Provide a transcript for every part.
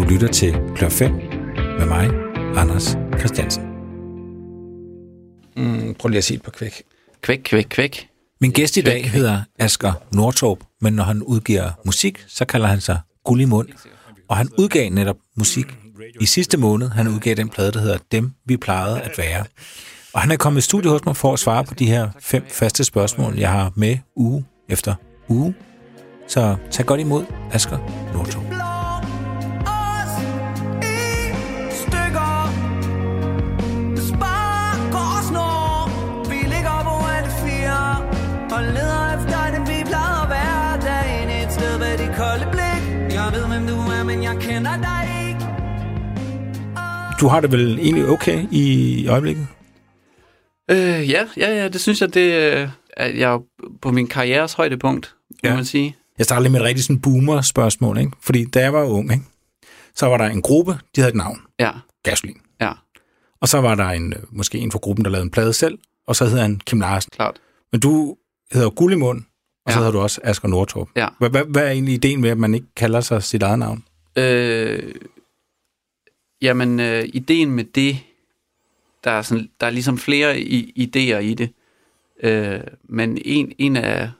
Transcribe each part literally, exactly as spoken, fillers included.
Du lytter til Klør fem med mig, Anders Kristiansen. Mm, prøv lige at sige det på kvæk. Kvæk, kvæk, kvæk. Min gæst i dag hedder Asger Nortorp, men når han udgiver musik, så kalder han sig Gullimund. Og han udgav netop musik i sidste måned. Han udgav den plade, der hedder Dem, vi plejede at være. Og han er kommet i studiet hos mig for at svare på de her fem faste spørgsmål, jeg har med uge efter uge. Så tag godt imod Asger Nortorp. Du har det vel egentlig okay i øjeblikket? Øh, ja, ja, ja, det synes jeg, det at jeg er på min karrieres højdepunkt, ja. Må man sige. Jeg starter lige med et rigtig sådan boomer-spørgsmål, ikke? Fordi da jeg var ung, ikke? Så var der en gruppe, de havde et navn. Ja. Gasoline. Ja. Og så var der en, måske en fra gruppen, der lavede en plade selv, og så hedder han Kim Larsen. Klart. Men du hedder Gullimund, og ja. Så hedder du også Asger Nortorp. Ja. Hvad er egentlig ideen med, at man ikke kalder sig sit eget navn? Øh... Jamen, øh, ideen med det, der er, sådan, der er ligesom flere i, idéer i det, øh, men en, en af,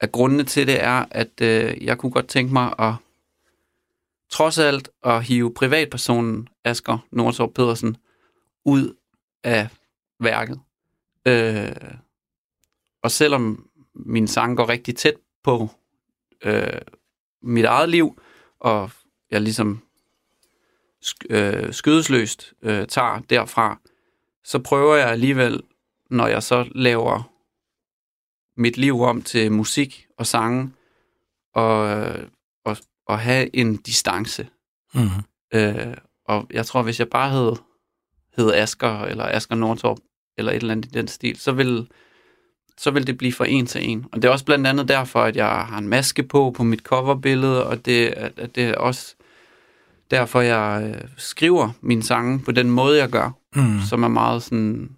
af grundene til det er, at øh, jeg kunne godt tænke mig at trods alt at hive privatpersonen Asger Nortorp Pedersen ud af værket. Øh, og selvom mine sange går rigtig tæt på øh, mit eget liv, og jeg ligesom skødesløst øh, tager derfra, så prøver jeg alligevel, når jeg så laver mit liv om til musik og sange, og, og, og have en distance. Mm-hmm. Øh, og jeg tror, hvis jeg bare hed, hed Asger, eller Asger Nortorp, eller et eller andet i den stil, så vil, så vil det blive for en til en. Og det er også blandt andet derfor, at jeg har en maske på, på mit coverbillede, og det, at, at det er også derfor jeg øh, skriver mine sange på den måde, jeg gør, mm. som er meget sådan...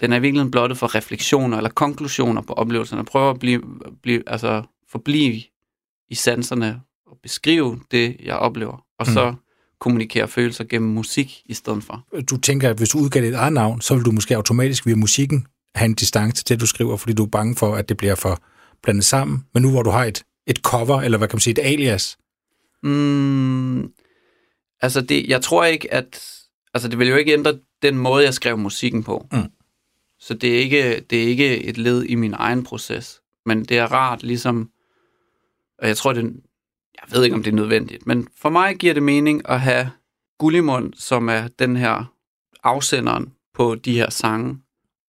Den er virkelig blottet for refleksioner eller konklusioner på oplevelserne. Prøver at blive, blive, altså, forblive i sanserne og beskrive det, jeg oplever. Og mm. så kommunikere følelser gennem musik i stedet for. Du tænker, at hvis du udgav dit eget navn, så vil du måske automatisk via musikken have en distance til, at du skriver, fordi du er bange for, at det bliver for blandet sammen. Men nu hvor du har et, et cover, eller hvad kan man sige, et alias? Mm... Altså, det, jeg tror ikke, at... Altså, det vil jo ikke ændre den måde, jeg skrev musikken på. Mm. Så det er, ikke, det er ikke et led i min egen proces. Men det er rart, ligesom... Og jeg tror, det... Jeg ved ikke, om det er nødvendigt. Men for mig giver det mening at have Gullimund, som er den her afsenderen på de her sange.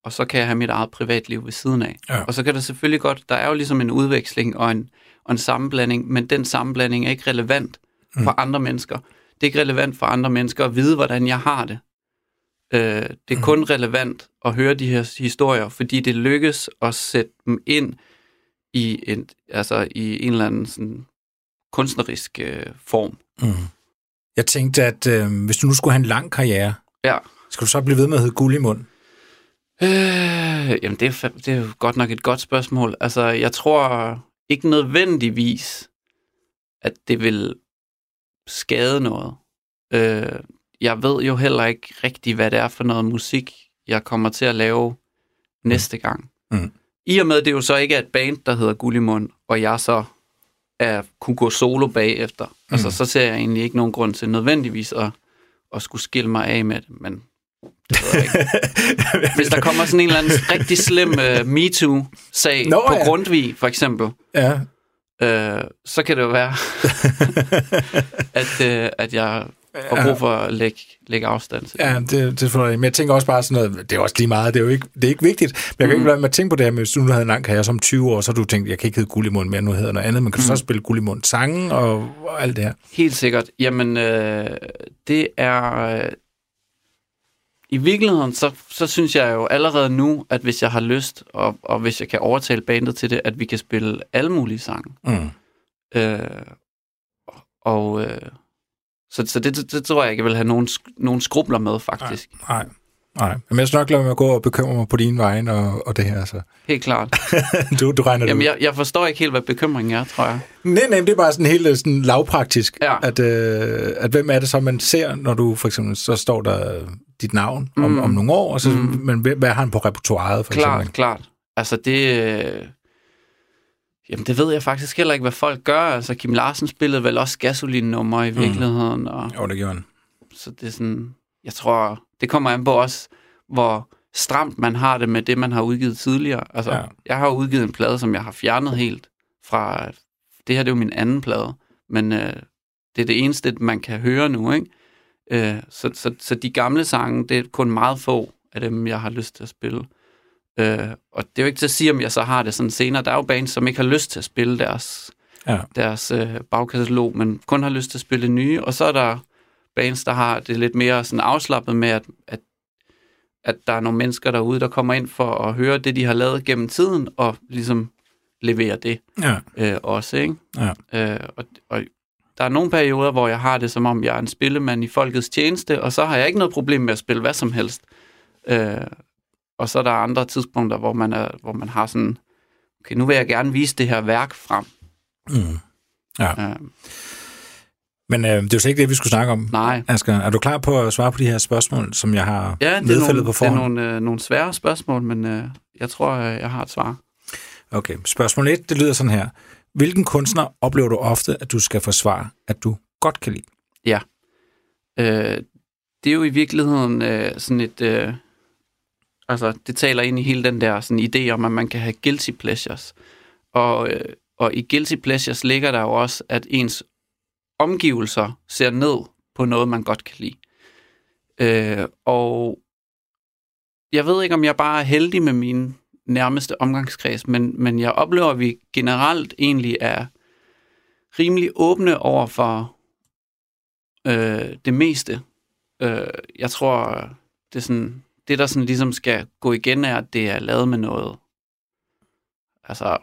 Og så kan jeg have mit eget privatliv ved siden af. Ja. Og så kan der selvfølgelig godt... Der er jo ligesom en udveksling og en, og en sammenblanding, men den sammenblanding er ikke relevant mm. for andre mennesker. Det er ikke relevant for andre mennesker at vide, hvordan jeg har det. Øh, det er mm. kun relevant at høre de her historier, fordi det lykkes at sætte dem ind i en, altså i en eller anden sådan kunstnerisk øh, form. Mm. Jeg tænkte, at øh, hvis du nu skulle have en lang karriere, ja. Skal du så blive ved med at hedde Gullimund? Øh, jamen, det er, det er jo godt nok et godt spørgsmål. Altså, jeg tror ikke nødvendigvis, at det vil... skade noget. Øh, jeg ved jo heller ikke rigtig, hvad det er for noget musik, jeg kommer til at lave mm. næste gang. Mm. I og med, det jo så ikke er et band, der hedder Gullimund, og jeg så er, kunne gå solo bagefter. Mm. Altså, så ser jeg egentlig ikke nogen grund til nødvendigvis at, at skulle skille mig af med det, men det ved jeg ikke. Hvis der kommer sådan en eller anden rigtig slem uh, MeToo-sag Nå, på ja. Grundtvig, for eksempel, ja. Øh, så kan det jo være, at, øh, at jeg får brug for at lægge, lægge afstand til det. Ja, det, det forstår jeg. Men jeg tænker også bare sådan noget, det er også lige meget, det er jo ikke, det er ikke vigtigt. Men jeg kan mm. ikke lade mig tænke på det her, men hvis du nu havde en lang karriere som tyve år, så du tænkte, jeg kan ikke hedde Gullimund mere, nu hedder noget andet, men kan mm. du så spille Gullimund sange og, og alt det her? Helt sikkert. Jamen, øh, det er... Øh, i virkeligheden, så, så synes jeg jo allerede nu, at hvis jeg har lyst, og, og hvis jeg kan overtale bandet til det, at vi kan spille alle mulige sange. Mm. Øh, og, øh, så så det, det, det tror jeg ikke, jeg vil have nogen, nogen skrubler med, faktisk. Nej, nej. Nej, men jeg skal nok lade mig gå og bekymre mig på dine vegne og, og det her. Så. Helt klart. du, du regner det. Jamen, jeg, jeg forstår ikke helt, hvad bekymringen er, tror jeg. Nej, nej, det er bare sådan helt sådan lavpraktisk, ja. at, øh, at hvem er det så, man ser, når du for eksempel, så står der dit navn om, mm. om nogle år, og så, mm. men hvad har han på repertoiret for klart, eksempel? Klart, klart. Altså det... Øh... Jamen, det ved jeg faktisk heller ikke, hvad folk gør. Altså, Kim Larsen spillede vel også Gasoline-nummer i virkeligheden. Mm. Og... Jo, det gjorde han. Så det er sådan... Jeg tror, det kommer an på også, hvor stramt man har det med det, man har udgivet tidligere. Altså, ja. Jeg har udgivet en plade, som jeg har fjernet helt fra... Det her, det er jo min anden plade, men øh, det er det eneste, man kan høre nu, ikke? Øh, så, så, så de gamle sange, det er kun meget få af dem, jeg har lyst til at spille. Øh, og det er jo ikke til at sige, om jeg så har det sådan senere. Der er jo bands, som ikke har lyst til at spille deres, ja. deres øh, bagkatalog, men kun har lyst til at spille nye. Og så er der bands, der har det lidt mere sådan afslappet med, at, at, at der er nogle mennesker derude, der kommer ind for at høre det, de har lavet gennem tiden, og ligesom leverer det ja. øh, også, ikke? Ja. Øh, og, og der er nogle perioder, hvor jeg har det, som om jeg er en spillemand i folkets tjeneste, og så har jeg ikke noget problem med at spille hvad som helst. Øh, Og så er der andre tidspunkter, hvor man, er, hvor man har sådan, okay, nu vil jeg gerne vise det her værk frem. Mm. Ja. Øh. Men øh, det er jo slet ikke det, vi skulle snakke om. Nej. Asger, er du klar på at svare på de her spørgsmål, som jeg har ja, nedfældet på forhånd? Ja, det er nogle, øh, nogle svære spørgsmål, men øh, jeg tror, jeg har et svar. Okay, spørgsmål et, det lyder sådan her. Hvilken kunstner oplever du ofte, at du skal forsvare, at du godt kan lide? Ja. Øh, det er jo i virkeligheden øh, sådan et... Øh, Altså, det taler ind i hele den der sådan, idé om, at man kan have guilty pleasures. Og, øh, og i guilty pleasures ligger der jo også, at ens omgivelser ser ned på noget, man godt kan lide. Øh, og jeg ved ikke, om jeg bare er heldig med mine nærmeste omgangskreds, men, men jeg oplever, at vi generelt egentlig er rimelig åbne over for øh, det meste. Øh, jeg tror, det er sådan... Det, der sådan ligesom skal gå igen, er, at det er lavet med noget altså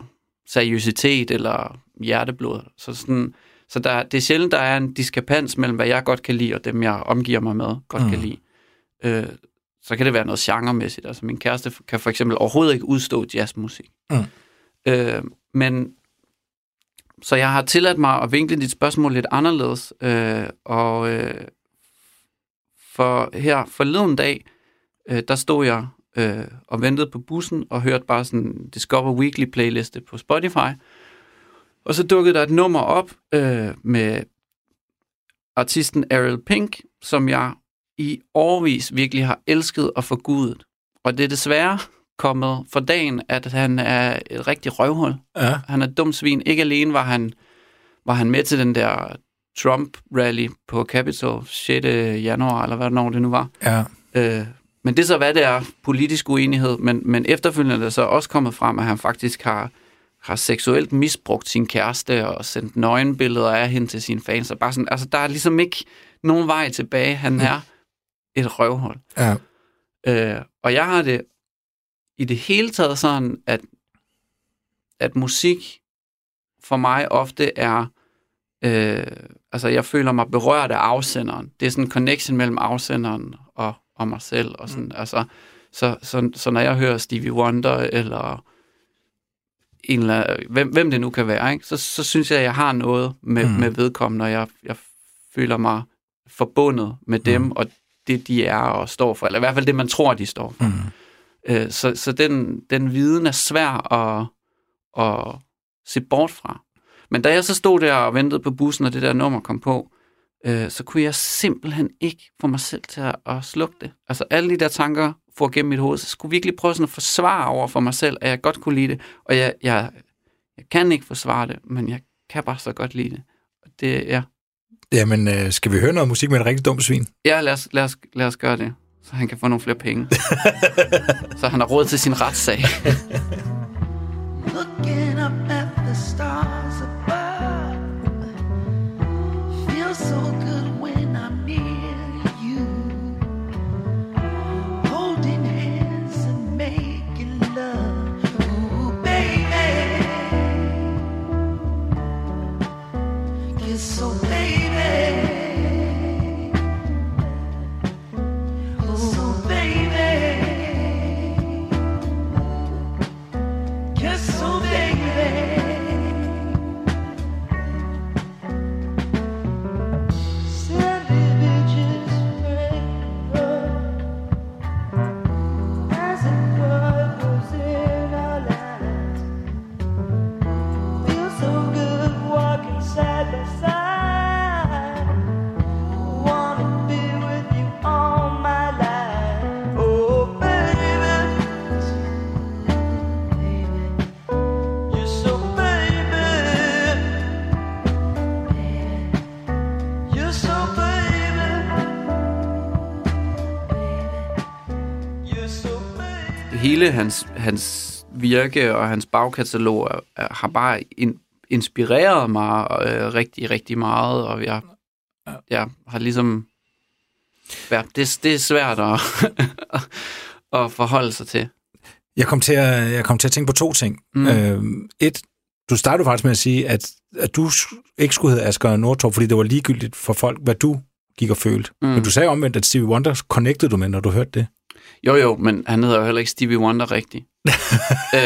seriøsitet eller hjerteblod. Så, sådan, så der, det er sjældent, der er en diskrepans mellem, hvad jeg godt kan lide, og dem, jeg omgiver mig med, godt mm. kan lide. Øh, så kan det være noget genremæssigt. Altså, min kæreste kan for eksempel overhovedet ikke udstå jazzmusik. Mm. Øh, men så jeg har tilladt mig at vinkle dit spørgsmål lidt anderledes. Øh, og øh, for her forleden dag... der stod jeg øh, og ventede på bussen og hørte bare sådan Discover Weekly playliste på Spotify. Og så dukkede der et nummer op øh, med artisten Ariel Pink, som jeg i årevis virkelig har elsket og forgudet. Og det er desværre kommet for dagen, at han er et rigtig røvhul. Ja. Han er et dumt svin. Ikke alene var han, var han med til den der Trump-rally på Capitol sjette januar, eller hvornår det nu var. Ja. Øh, Men det er så, hvad det er, politisk uenighed, men, men efterfølgende er det så også kommet frem, at han faktisk har, har seksuelt misbrugt sin kæreste og sendt nøgenbilleder af hende til sine fans. Og bare sådan, altså, der er ligesom ikke nogen vej tilbage. Han er et røvhul. Ja. Øh, og jeg har det i det hele taget sådan, at, at musik for mig ofte er... Øh, altså, jeg føler mig berørt af afsenderen. Det er sådan en connection mellem afsenderen og... og mig selv, og sådan, mm. altså, så, så, så når jeg hører Stevie Wonder, eller, en eller hvem, hvem det nu kan være, ikke? Så, så synes jeg, at jeg har noget med, mm. med vedkommende, og jeg, jeg føler mig forbundet med mm. dem, og det, de er og står for, eller i hvert fald det, man tror, de står for. Mm. Øh, så så den, den viden er svær at, at se bort fra. Men da jeg så stod der og ventede på bussen, og det der nummer kom på, så kunne jeg simpelthen ikke få mig selv til at, at slukke det. Altså alle de der tanker får gennem mit hoved, så jeg skulle virkelig prøve sådan at forsvare over for mig selv, at jeg godt kunne lide det, og jeg, jeg, jeg kan ikke forsvare det, men jeg kan bare så godt lide det. Og det ja. Jamen, øh, skal vi høre noget musik med et rigtig dumt svin? Ja, lad os, lad os, lad os gøre det, så han kan få nogle flere penge. Så han har råd til sin retssag. Looking up at the stars above. Feels so good when I'm near you, holding hands and making love. Ooh, baby, kiss so baby, oh, so baby. hele hans, hans virke og hans bagkatalog har bare in, inspireret mig øh, rigtig, rigtig meget, og jeg, jeg har ligesom... Ja, det, det er svært at, at forholde sig til. Jeg kom til at, jeg kom til at tænke på to ting. Mm. Øhm, et, du startede faktisk med at sige, at, at du ikke skulle hedde Asger Nortorp, fordi det var ligegyldigt for folk, hvad du gik og følte. Mm. Men du sagde omvendt, at Stevie Wonder connectede du med, når du hørte det. Jo, jo, men han hedder jo heller ikke Stevie Wonder rigtigt. øh, og,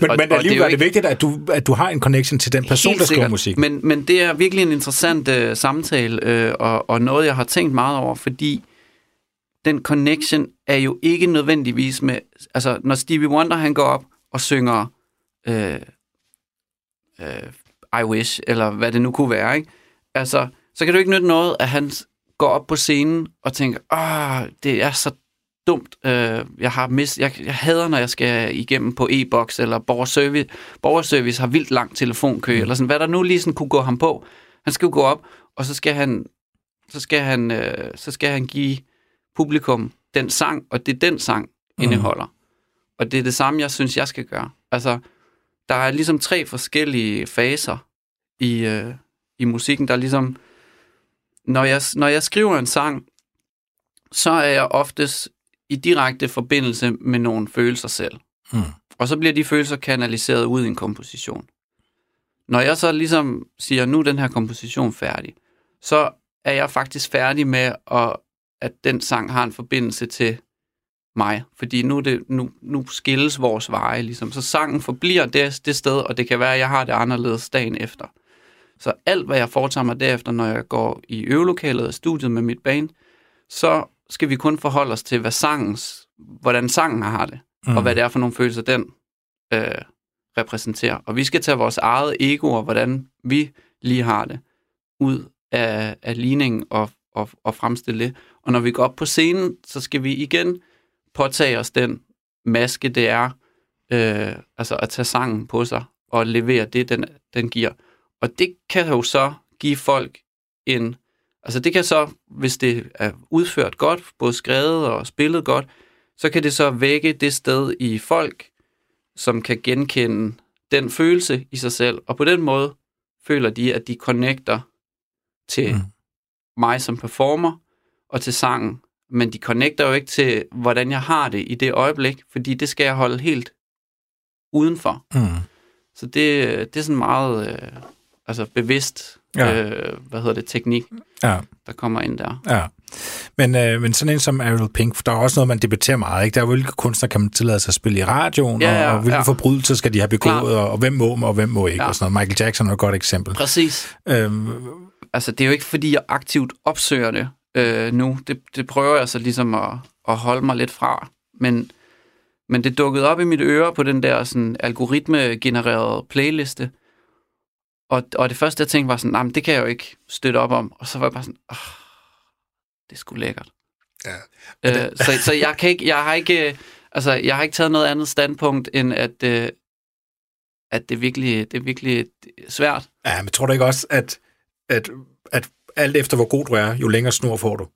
men, og, men alligevel det er, er det ikke... vigtigt, at du, at du har en connection til den person, helt der skriver musik. Men, men det er virkelig en interessant øh, samtale, øh, og, og noget, jeg har tænkt meget over, fordi den connection er jo ikke nødvendigvis med... Altså, når Stevie Wonder, han går op og synger øh, øh, I Wish, eller hvad det nu kunne være, ikke? Altså, så kan du ikke nytte noget, at han går op på scenen og tænker, åh, det er så dumt. Øh, jeg har mist, jeg, jeg hader, når jeg skal igennem på e-boks eller borgerservice. Borgerservice har vildt lang telefonkø, mm. eller sådan. Hvad der nu lige sådan kunne gå ham på. Han skal jo gå op, og så skal han, så skal han, øh, så skal han give publikum den sang, og det er den sang mm. indeholder. Og det er det samme, jeg synes, jeg skal gøre. Altså, der er ligesom tre forskellige faser i, øh, i musikken, der er ligesom... Når jeg, når jeg skriver en sang, så er jeg oftest i direkte forbindelse med nogle følelser selv. Mm. Og så bliver de følelser kanaliseret ud i en komposition. Når jeg så ligesom siger, nu er den her komposition færdig, så er jeg faktisk færdig med, at, at den sang har en forbindelse til mig. Fordi nu, det, nu, nu skilles vores veje. Ligesom. Så sangen forbliver det, det sted, og det kan være, at jeg har det anderledes dagen efter. Så alt, hvad jeg foretager mig derefter, når jeg går i øvelokalet og studiet med mit band, så skal vi kun forholde os til, hvad sangens, hvordan sangen har det, mm. og hvad det er for nogle følelser, den øh, repræsenterer. Og vi skal tage vores eget ego og hvordan vi lige har det, ud af, af ligningen og, og, og fremstille det. Og når vi går op på scenen, så skal vi igen påtage os den maske, det er øh, altså at tage sangen på sig og levere det, den, den giver. Og det kan jo så give folk en... Altså det kan så, hvis det er udført godt, både skrevet og spillet godt, så kan det så vække det sted i folk, som kan genkende den følelse i sig selv. Og på den måde føler de, at de connecter til mm. mig som performer og til sangen. Men de connecter jo ikke til, hvordan jeg har det i det øjeblik, fordi det skal jeg holde helt udenfor. Mm. Så det, det er sådan meget... Altså bevidst, ja. øh, hvad hedder det, teknik, ja. Der kommer ind der. Ja. Men, øh, men sådan en som Ariel Pink, der er også noget, man debatterer meget, ikke? Der er hvilke kunstnere kan man tillade sig at spille i radioen, ja, ja, og, og hvilke ja. forbrydelser skal de have begået, og, og hvem må og hvem må ikke, ja. og sådan noget. Michael Jackson er et godt eksempel. Præcis. Øhm. Altså, det er jo ikke, fordi jeg aktivt opsøger det øh, nu. Det, det prøver jeg så ligesom at, at holde mig lidt fra, men... Men det dukkede op i mit øre på den der sådan, algoritme-genererede playliste. Og, og det første, jeg tænkte, var sådan, nej, det kan jeg jo ikke støtte op om. Og så var jeg bare sådan, åh, det er sgu lækkert. Ja. Øh, så så jeg, kan ikke, jeg, har ikke, altså, jeg har ikke taget noget andet standpunkt, end at, øh, at det, virkelig, det er virkelig svært. Ja, men tror du ikke også, at, at, at alt efter hvor god du er, jo længere snor får du?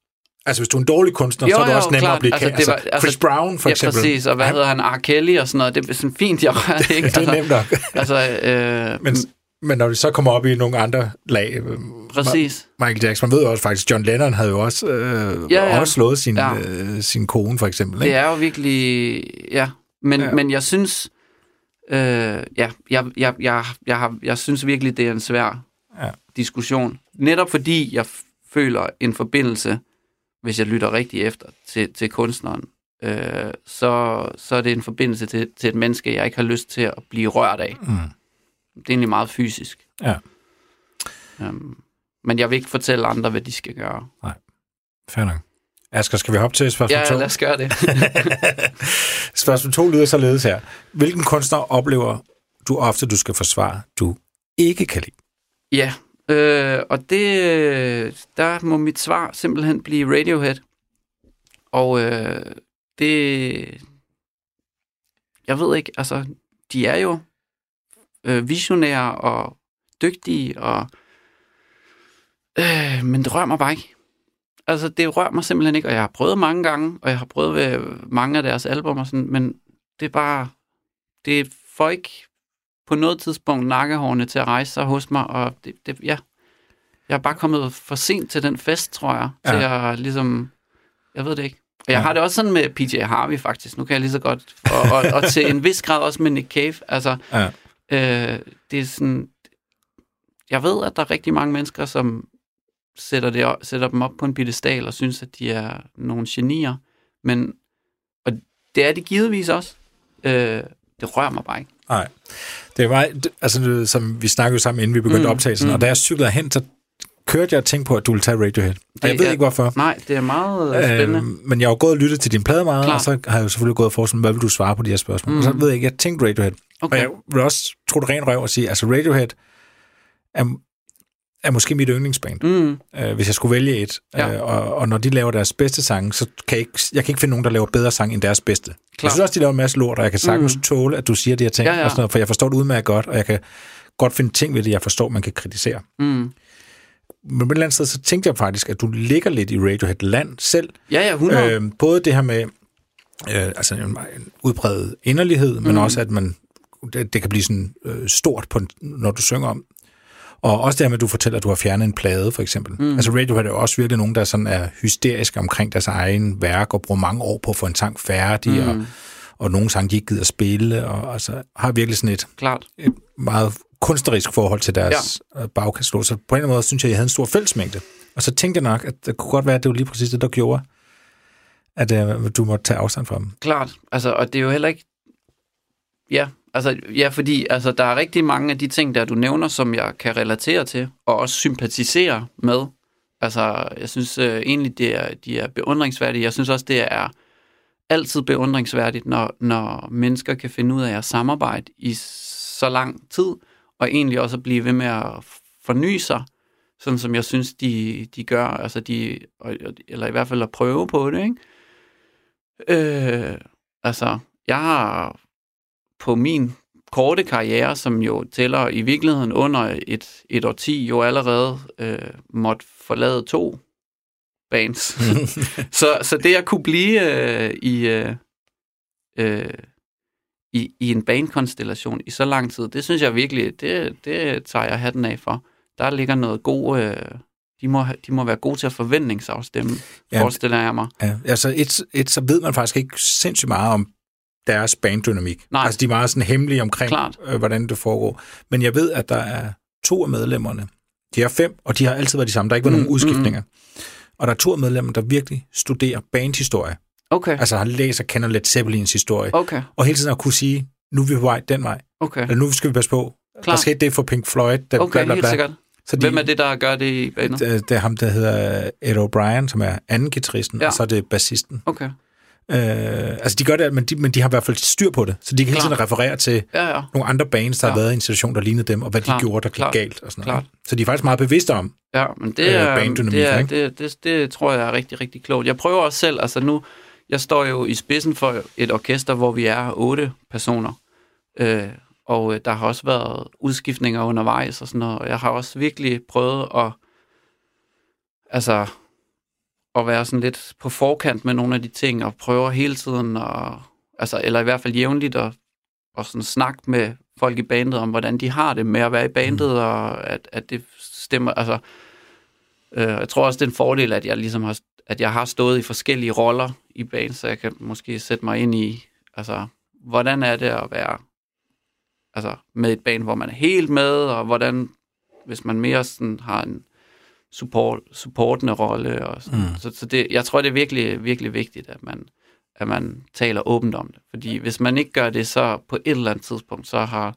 Altså, hvis du er en dårlig kunstner, jo, så er det jo, også nemmere klart. At blive altså, kendt. Altså, Chris altså, Brown, for ja, eksempel. Ja, præcis. Og hvad han... hedder han? R. Kelly og sådan noget. Det er sådan fint, jeg rører det, ikke? Altså, det er nemt nok. altså, øh, men, men når de så kommer op i nogle andre lag... Præcis. Ma- Michael Jackson, man ved også faktisk, John Lennon havde jo også, øh, ja, ja. også slået sin, ja. øh, sin kone, for eksempel. Ikke? Det er jo virkelig... Ja, men, ja. men jeg synes... Øh, ja, jeg, jeg, jeg, jeg, jeg, har, jeg synes virkelig, det er en svær ja. diskussion. Netop fordi jeg føler en forbindelse... hvis jeg lytter rigtig efter til, til kunstneren, øh, så, så er det en forbindelse til, til et menneske, jeg ikke har lyst til at blive rørt af. Mm. Det er egentlig meget fysisk. Ja. Um, men jeg vil ikke fortælle andre, hvad de skal gøre. Nej, fair nok. Asger, skal vi hoppe til spørgsmål to? Ja, lad os gøre det. Spørgsmål to lyder således her. Hvilken kunstner oplever du ofte, du skal forsvare, du ikke kan lide? Ja, Øh, og det, der må mit svar simpelthen blive Radiohead. Og øh, det, jeg ved ikke, altså, de er jo øh, visionære og dygtige, og, øh, men det rører mig bare ikke. Altså, det rører mig simpelthen ikke, og jeg har prøvet mange gange, og jeg har prøvet ved mange af deres album og sådan, men det er bare, det får ikke på noget tidspunkt nakkehårene til at rejse sig hos mig, og det, det, ja, jeg er bare kommet for sent til den fest, tror jeg, ja. til at ligesom, jeg ved det ikke. Og jeg ja. har det også sådan med P J Harvey faktisk, nu kan jeg lige så godt, og, og, og til en vis grad også med Nick Cave, altså, ja. øh, det er sådan, jeg ved, at der er rigtig mange mennesker, som sætter, det, sætter dem op på en piedestal og synes, at de er nogle genier, men, og det er det givetvis også, øh, det rører mig bare ikke. Nej, det var, altså som vi snakkede sammen, inden vi begyndte mm, optagelsen, mm. og da jeg cyklede hen, så kørte jeg og tænkte på, at du ville tage Radiohead. Det, og jeg ved jeg, ikke, hvorfor. Nej, det er meget spændende. Øhm, men jeg har jo gået og lyttet til din plade meget, Klar. og så har jeg jo selvfølgelig gået og forstået, hvad vil du svare på de her spørgsmål? Mm. Og så ved jeg ikke, jeg tænkte Radiohead. Okay. Og jeg vil også tro det rent røv at sige, altså Radiohead er, er måske mit yndlingsband, mm. øh, hvis jeg skulle vælge et. Ja. Øh, og, og når de laver deres bedste sange, så kan jeg, ikke, jeg kan ikke finde nogen, der laver bedre sange end deres bedste. Klar. Jeg synes også, de laver en masse lort, og jeg kan sagtens mm. tåle, at du siger de her ting, ja, ja. Og sådan noget, for jeg forstår det udmærket godt, og jeg kan godt finde ting ved det, jeg forstår, man kan kritisere. Mm. Men på et eller andet sted, så tænkte jeg faktisk, at du ligger lidt i Radiohead-land selv. Ja, ja, hundrede. Øh, både det her med øh, altså en, en udbredet inderlighed, mm. men også, at man det, det kan blive sådan øh, stort, på, når du synger om. Og også det her med, at du fortæller, at du har fjernet en plade, for eksempel. Mm. Altså Radiohead er jo også virkelig nogen, der sådan er hysteriske omkring deres egen værk, og bruger mange år på at få en sang færdig, mm. og, og nogle sange, de ikke gider spille, og altså, har virkelig sådan et, Klart. et meget kunstnerisk forhold til deres ja. bagkastlåd. Så på en eller anden måde synes jeg, at jeg havde en stor fællesmængde. Og så tænkte jeg nok, at det kunne godt være, at det var lige præcis det, der gjorde, at øh, du måtte tage afstand fra dem. Klart. Altså, og det er jo heller ikke... Ja, altså, ja fordi altså, der er rigtig mange af de ting, der du nævner, som jeg kan relatere til, og også sympatisere med. Altså, jeg synes øh, egentlig, det er, de er beundringsværdige. Jeg synes også, det er altid beundringsværdigt, når, når mennesker kan finde ud af at samarbejde i så lang tid, og egentlig også at blive ved med at forny sig, sådan som jeg synes, de, de gør, altså de, eller i hvert fald at prøve på det, ikke? Øh, altså, jeg har på min korte karriere, som jo tæller i virkeligheden under et, et årti, jo allerede øh, måtte forlade to bands. så, så det, jeg kunne blive øh, i... Øh, øh, I, i en bandkonstellation i så lang tid, det synes jeg virkelig, det, det tager jeg hatten af for. Der ligger noget god, øh, de, må, de må være gode til at forventningsafstemme, ja, forestiller jeg mig. Ja, altså et, et, så ved man faktisk ikke sindssygt meget om deres banddynamik. Nej. Altså de er meget sådan hemmelige omkring, øh, hvordan det foregår. Men jeg ved, at der er to af medlemmerne, de er fem, og de har altid været de samme, der har ikke været mm, nogen udskiftninger. Mm. Og der er to af medlemmerne, der virkelig studerer bandhistorie. Okay. Altså han læser og kender Led Zeppelins historie. Okay. Og hele tiden at kunne sige, nu er vi på vej den vej. Okay. Eller nu skal vi passe på. Klar. Der skete det for Pink Floyd. Den okay, bla, bla, bla. Helt sikkert. Så de, hvem er det, der gør det i banen? Det, det er ham, der hedder Ed O'Brien, som er anden guitaristen, ja. og så er det bassisten. Okay. Øh, altså de gør det, men de, men de har i hvert fald styr på det. Så de kan Klar. hele tiden referere til ja, ja. nogle andre bands, der ja. har været i en situation, der lignede dem, og hvad Klar. de gjorde, der gik Klar. galt. Og sådan noget. Så de er faktisk meget bevidste om ja, men det er, øh, bandynamik. Det, er, det, det, det tror jeg er rigtig, rigtig klogt. Jeg prøver også selv, altså nu... Jeg står jo i spidsen for et orkester, hvor vi er otte personer, øh, og der har også været udskiftninger undervejs og sådan noget, og jeg har også virkelig prøvet at, altså, at være sådan lidt på forkant med nogle af de ting, og prøver hele tiden, og, altså, eller i hvert fald jævnligt, at, at sådan snakke med folk i bandet om, hvordan de har det med at være i bandet, og at, at det stemmer, altså, øh, jeg tror også, det er en fordel, at jeg ligesom har at jeg har stået i forskellige roller i banen, så jeg kan måske sætte mig ind i, altså, hvordan er det at være altså, med et band, hvor man er helt med, og hvordan, hvis man mere sådan, har en support, supportende rolle. Og sådan. Mm. Så, så det, jeg tror, det er virkelig, virkelig vigtigt, at man, at man taler åbent om det. Fordi hvis man ikke gør det, så på et eller andet tidspunkt, så, har,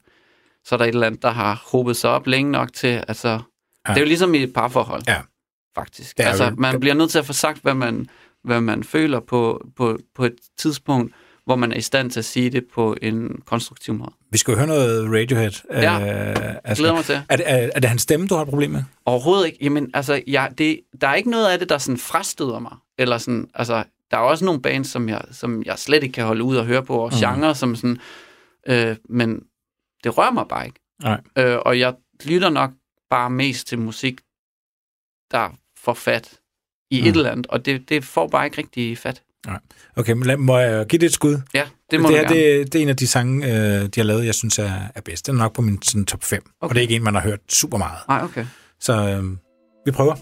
så er der et eller andet, der har hobet sig op længe nok til, altså, ja. det er jo ligesom i et parforhold. Ja. Faktisk. Altså, man bliver nødt til at få sagt, hvad man, hvad man føler på, på, på et tidspunkt, hvor man er i stand til at sige det på en konstruktiv måde. Vi skal jo høre noget Radiohead. Ja, øh, altså, glæder mig til. Er det, er, er det hans stemme, du har et problem med? Overhovedet ikke. Jamen, altså, jeg, det, der er ikke noget af det, der sådan frastøder mig. Eller sådan, altså, der er også nogle bands, som jeg, som jeg slet ikke kan holde ud og høre på, og mm. genre, som sådan, øh, men det rører mig bare ikke. Nej. Øh, og jeg lytter nok bare mest til musik, der for fat i mm. et eller andet, og det, det får bare ikke rigtig fat. Nej. Okay, men lad, må jeg give det et skud? Ja, det må det er, det, det er en af de sange, øh, de har lavet, jeg synes er, er bedst. Den er nok på min sådan, top fem, okay. Og det er ikke en, man har hørt super meget. Nej, okay. Så øh, vi prøver.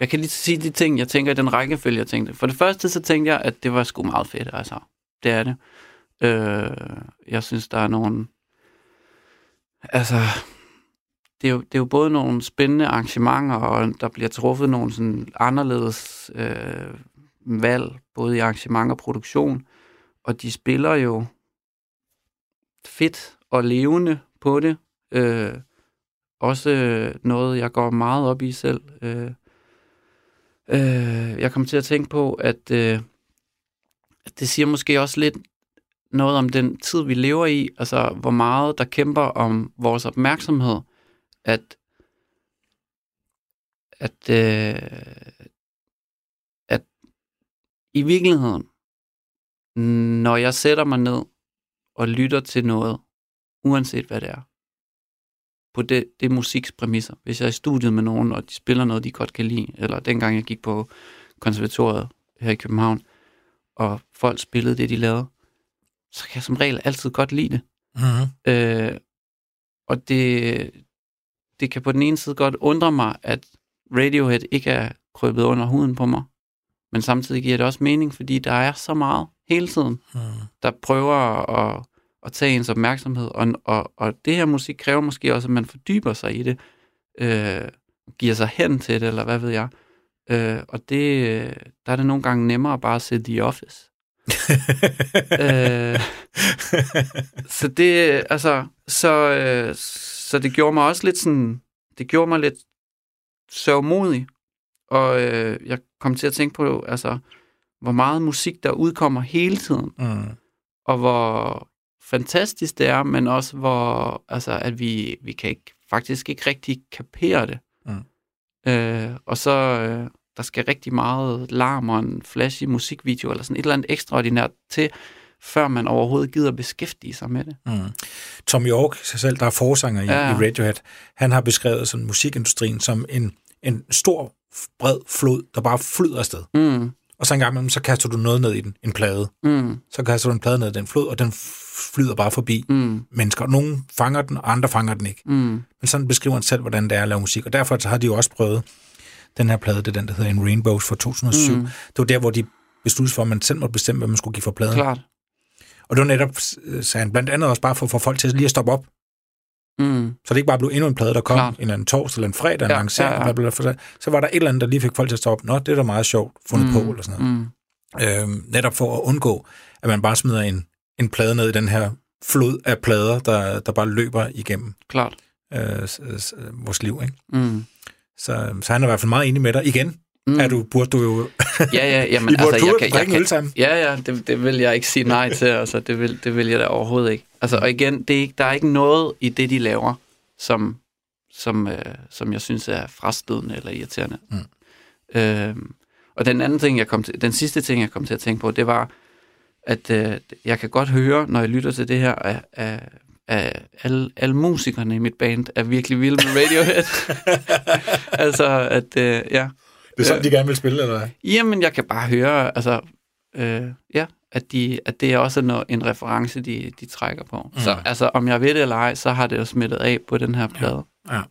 Jeg kan lige sige de ting, jeg tænker i den rækkefølge, jeg tænkte. For det første, så tænkte jeg, at det var sgu meget fedt, altså. Det er det. Øh, jeg synes, der er nogle... Altså, det er, jo, det er jo både nogle spændende arrangementer, og der bliver truffet nogle sådan anderledes øh, valg, både i arrangement og produktion. Og de spiller jo fedt og levende på det. Øh, også noget, jeg går meget op i selv. Øh, Jeg kom til at tænke på, at, øh, at det siger måske også lidt noget om den tid, vi lever i, altså hvor meget der kæmper om vores opmærksomhed, at at øh, at i virkeligheden, når jeg sætter mig ned og lytter til noget, uanset hvad det er, på det, det musikspræmisser, hvis jeg er i studiet med nogen, og de spiller noget, de godt kan lide, eller dengang jeg gik på konservatoriet her i København, og folk spillede det, de lavede, så kan jeg som regel altid godt lide det. Mm-hmm. Øh, og det, det kan på den ene side godt undre mig, at Radiohead ikke er krøbet under huden på mig, men samtidig giver det også mening, fordi der er så meget hele tiden, mm. der prøver at, at tage ens opmærksomhed, og, og, og det her musik kræver måske også, at man fordyber sig i det, øh, giver sig hen til det, eller hvad ved jeg. Øh, og det, der er det nogle gange nemmere bare at sidde i office. øh, så det, altså, så, øh, så det gjorde mig også lidt sådan, det gjorde mig lidt sørgmodig, og øh, jeg kom til at tænke på, altså, hvor meget musik, der udkommer hele tiden, mm. og hvor fantastisk det er, men også hvor, altså, at vi, vi kan ikke, faktisk ikke rigtig kapere det. Mm. Øh, og så, øh, der skal rigtig meget larm og en flashy musikvideo, eller sådan et eller andet ekstraordinært til, før man overhovedet gider beskæftige sig med det. Mm. Thom Yorke, sig selv, der er forsanger i, ja. i Radiohead, han har beskrevet sådan musikindustrien som en, en stor, bred flod, der bare flyder afsted. Mm. Og så en gang imellem, så kaster du noget ned i den, en plade. Mm. Så kaster du en plade ned i den flod, og den flyder bare forbi mm. mennesker. Nogle fanger den, og andre fanger den ikke. Mm. Men sådan beskriver han selv, hvordan det er at lave musik. Og derfor så har de jo også prøvet den her plade, det er den, der hedder In Rainbows fra to tusind og syv. Mm. Det var der, hvor de besluttede for, at man selv måtte bestemme, hvad man skulle give for pladen. Klart. Og det var netop, sagde han, blandt andet også bare for at få folk til lige at stoppe op. Mm. Så det ikke bare blev endnu en plade, der kom Klart. en eller anden torsdag eller en fredag, ja, en lancering, ja, ja. Så var der et eller andet, der lige fik folk til at stoppe. Nå, det er da meget sjovt fundet mm. på, eller sådan noget. Mm. Øhm, netop for at undgå, at man bare smider en, en plade ned i den her flod af plader, der, der bare løber igennem Klart. Øh, s- s- vores liv. Ikke? Mm. Så, så han er i hvert fald meget enig med dig. Igen, mm. er du, burde du jo... ja, ja, jamen, I burde altså, jeg kan, drikke jeg en øl sammen. Ja, ja, det, det vil jeg ikke sige nej til, altså, det vil, det vil jeg da overhovedet ikke. Altså, og igen, det er ikke, der er ikke noget i det, de laver, som, som, øh, som jeg synes er frastødende eller irriterende. Mm. Øh, og den anden ting, jeg kom til, den sidste ting, jeg kom til at tænke på, det var, at øh, jeg kan godt høre, når jeg lytter til det her, at, at, at alle, alle musikerne i mit band er virkelig vilde med Radiohead. altså, at øh, ja... Det er sådan, de gerne vil spille, eller hvad? Jamen, jeg kan bare høre, altså, øh, ja, at, de, at det er også noget, en reference, de, de trækker på. Mm. Så altså, om jeg ved det eller ej, så har det jo smittet af på den her plade. Ja, ja.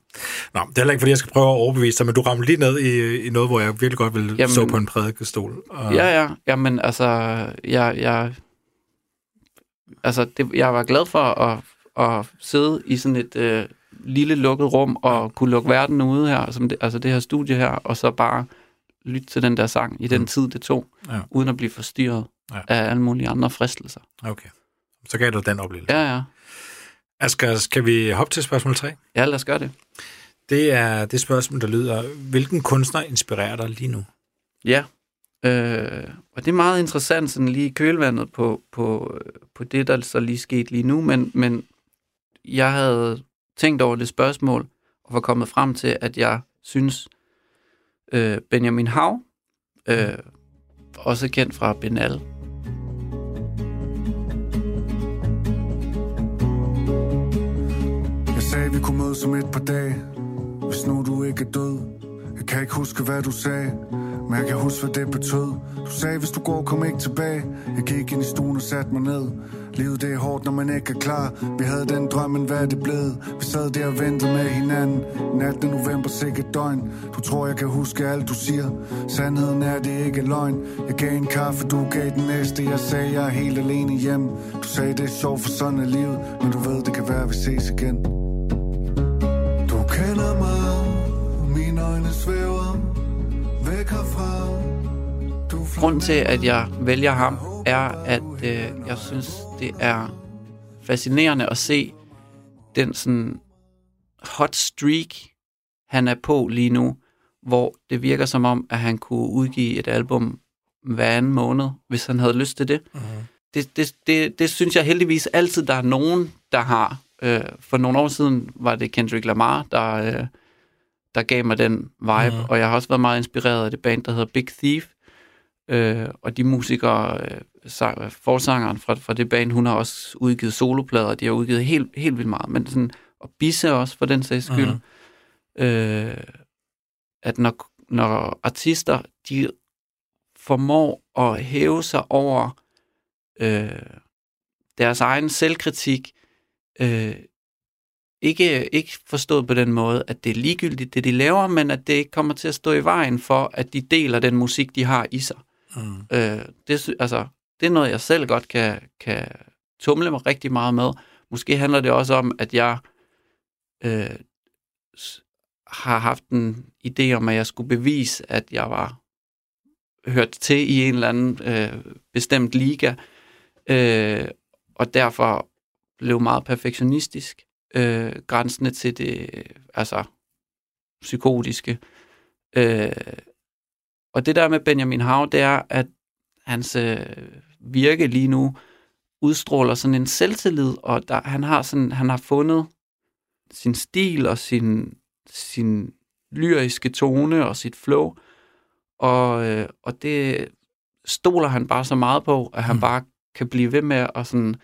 Nå, det er heller ikke, fordi jeg skal prøve at overbevise dig, men du rammer lige ned i, i noget, hvor jeg virkelig godt vil jamen, stå på en prædikestol. Og... Ja, ja, jamen, altså, jeg, jeg, altså det, jeg var glad for at, at sidde i sådan et... Øh, lille lukket rum, og kunne lukke verden ude her, som det, altså det her studie her, og så bare lytte til den der sang i den mm. tid, det tog, ja. uden at blive forstyrret ja. af alle mulige andre fristelser. Okay. Så gav du den oplevelse. Ja, ja. Asger, skal vi hoppe til spørgsmål tre? Ja, lad os gøre det. Det er det spørgsmål, der lyder, hvilken kunstner inspirerer dig lige nu? Ja, øh, og det er meget interessant, sådan lige kølvandet på, på, på det, der så lige skete lige nu, men, men jeg havde tænkt over det spørgsmål, og var kommet frem til, at jeg synes, øh, Benjamin Hauge, øh, også kendt fra Benal. Jeg sagde, vi kunne mødes om et par dage, hvis nu du ikke er død. Jeg kan ikke huske, hvad du sagde, men jeg kan huske, hvad det betød. Du sagde, hvis du går, kom ikke tilbage. Jeg gik ind i stuen og satte mig ned. Livet det er hårdt, når man ikke er klar. Vi havde den drøm, men hvad er det blevet? Vi sad der og ventede med hinanden. Natten november, sikkert døgn. Du tror, jeg kan huske alt, du siger. Sandheden er, det ikke er løgn. Jeg gav en kaffe, du gav den næste. Jeg sagde, jeg er helt alene hjem. Du sagde, det er sjovt, for sådan er livet. Men du ved, det kan være, vi ses igen. Du kender mig. Mine øjne svæver. Væk herfra. Grunden til, at jeg vælger ham, er, at øh, jeg synes, det er fascinerende at se den sådan hot streak, han er på lige nu, hvor det virker som om, at han kunne udgive et album hver anden måned, hvis han havde lyst til det. Mm-hmm. det, det, det, det synes jeg heldigvis altid, der er nogen, der har. Øh, for nogle år siden var det Kendrick Lamar, der, øh, der gav mig den vibe, mm. og jeg har også været meget inspireret af det band, der hedder Big Thief, øh, og de musikere, øh, forsangeren fra, fra det band, hun har også udgivet soloplader, og de har udgivet helt, helt vildt meget, men sådan, og Bisse også, for den sags skyld, mm. øh, at når, når artister, de formår at hæve sig over øh, deres egen selvkritik, øh, ikke, ikke forstået på den måde, at det er ligegyldigt, det de laver, men at det ikke kommer til at stå i vejen for, at de deler den musik, de har i sig. Mm. Øh, det, altså, det er noget, jeg selv godt kan, kan tumle mig rigtig meget med. Måske handler det også om, at jeg øh, har haft en idé om, at jeg skulle bevise, at jeg var hørt til i en eller anden øh, bestemt liga, øh, og derfor blev meget perfektionistisk, øh, grænsende til det altså psykotiske. Øh, og det der med Benjamin Hauge, det er, at hans øh, virke lige nu udstråler sådan en selvtillid, og der, han, har sådan, han har fundet sin stil og sin, sin lyriske tone og sit flow, og, øh, og det stoler han bare så meget på, at han mm. bare kan blive ved med at sådan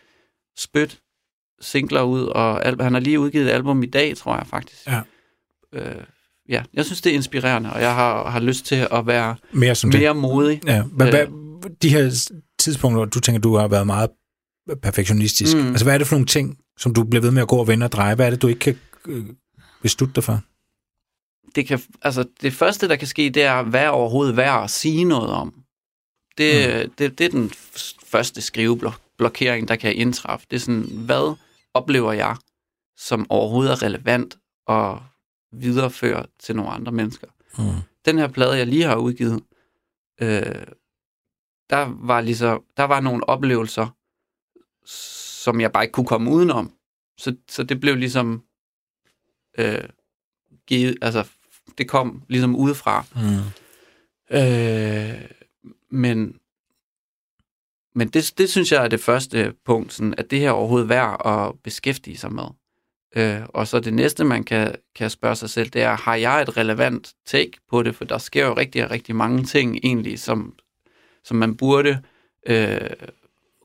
spytte singler ud, og al- han har lige udgivet et album i dag, tror jeg faktisk. Ja. Øh, ja. Jeg synes, det er inspirerende, og jeg har, har lyst til at være mere, mere modig. Ja. Hva, de her tidspunkter, du tænker, du har været meget perfektionistisk. Mm. Altså, hvad er det for nogle ting, som du bliver ved med at gå og vende og dreje? Hvad er det, du ikke kan øh, beslutte dig for? Det, kan, altså, det første, der kan ske, det er, hvad er overhovedet værd at sige noget om? Det, mm. det, det er den første skriveblokering, der kan indtræffe. Det er sådan, hvad oplever jeg, som overhovedet er relevant at videreføre til nogle andre mennesker? Mm. Den her plade, jeg lige har udgivet, øh, der, var ligesom, der var nogle oplevelser, som jeg bare ikke kunne komme udenom. Så, så det blev ligesom øh, givet, altså det kom ligesom udefra. Mm. Øh, men men det, det synes jeg er det første punkt, sådan, at det her overhovedet værd at beskæftige sig med. Øh, og så det næste, man kan, kan spørge sig selv, det er, har jeg et relevant take på det? For der sker jo rigtig, rigtig mange ting egentlig, som, som man burde... Øh,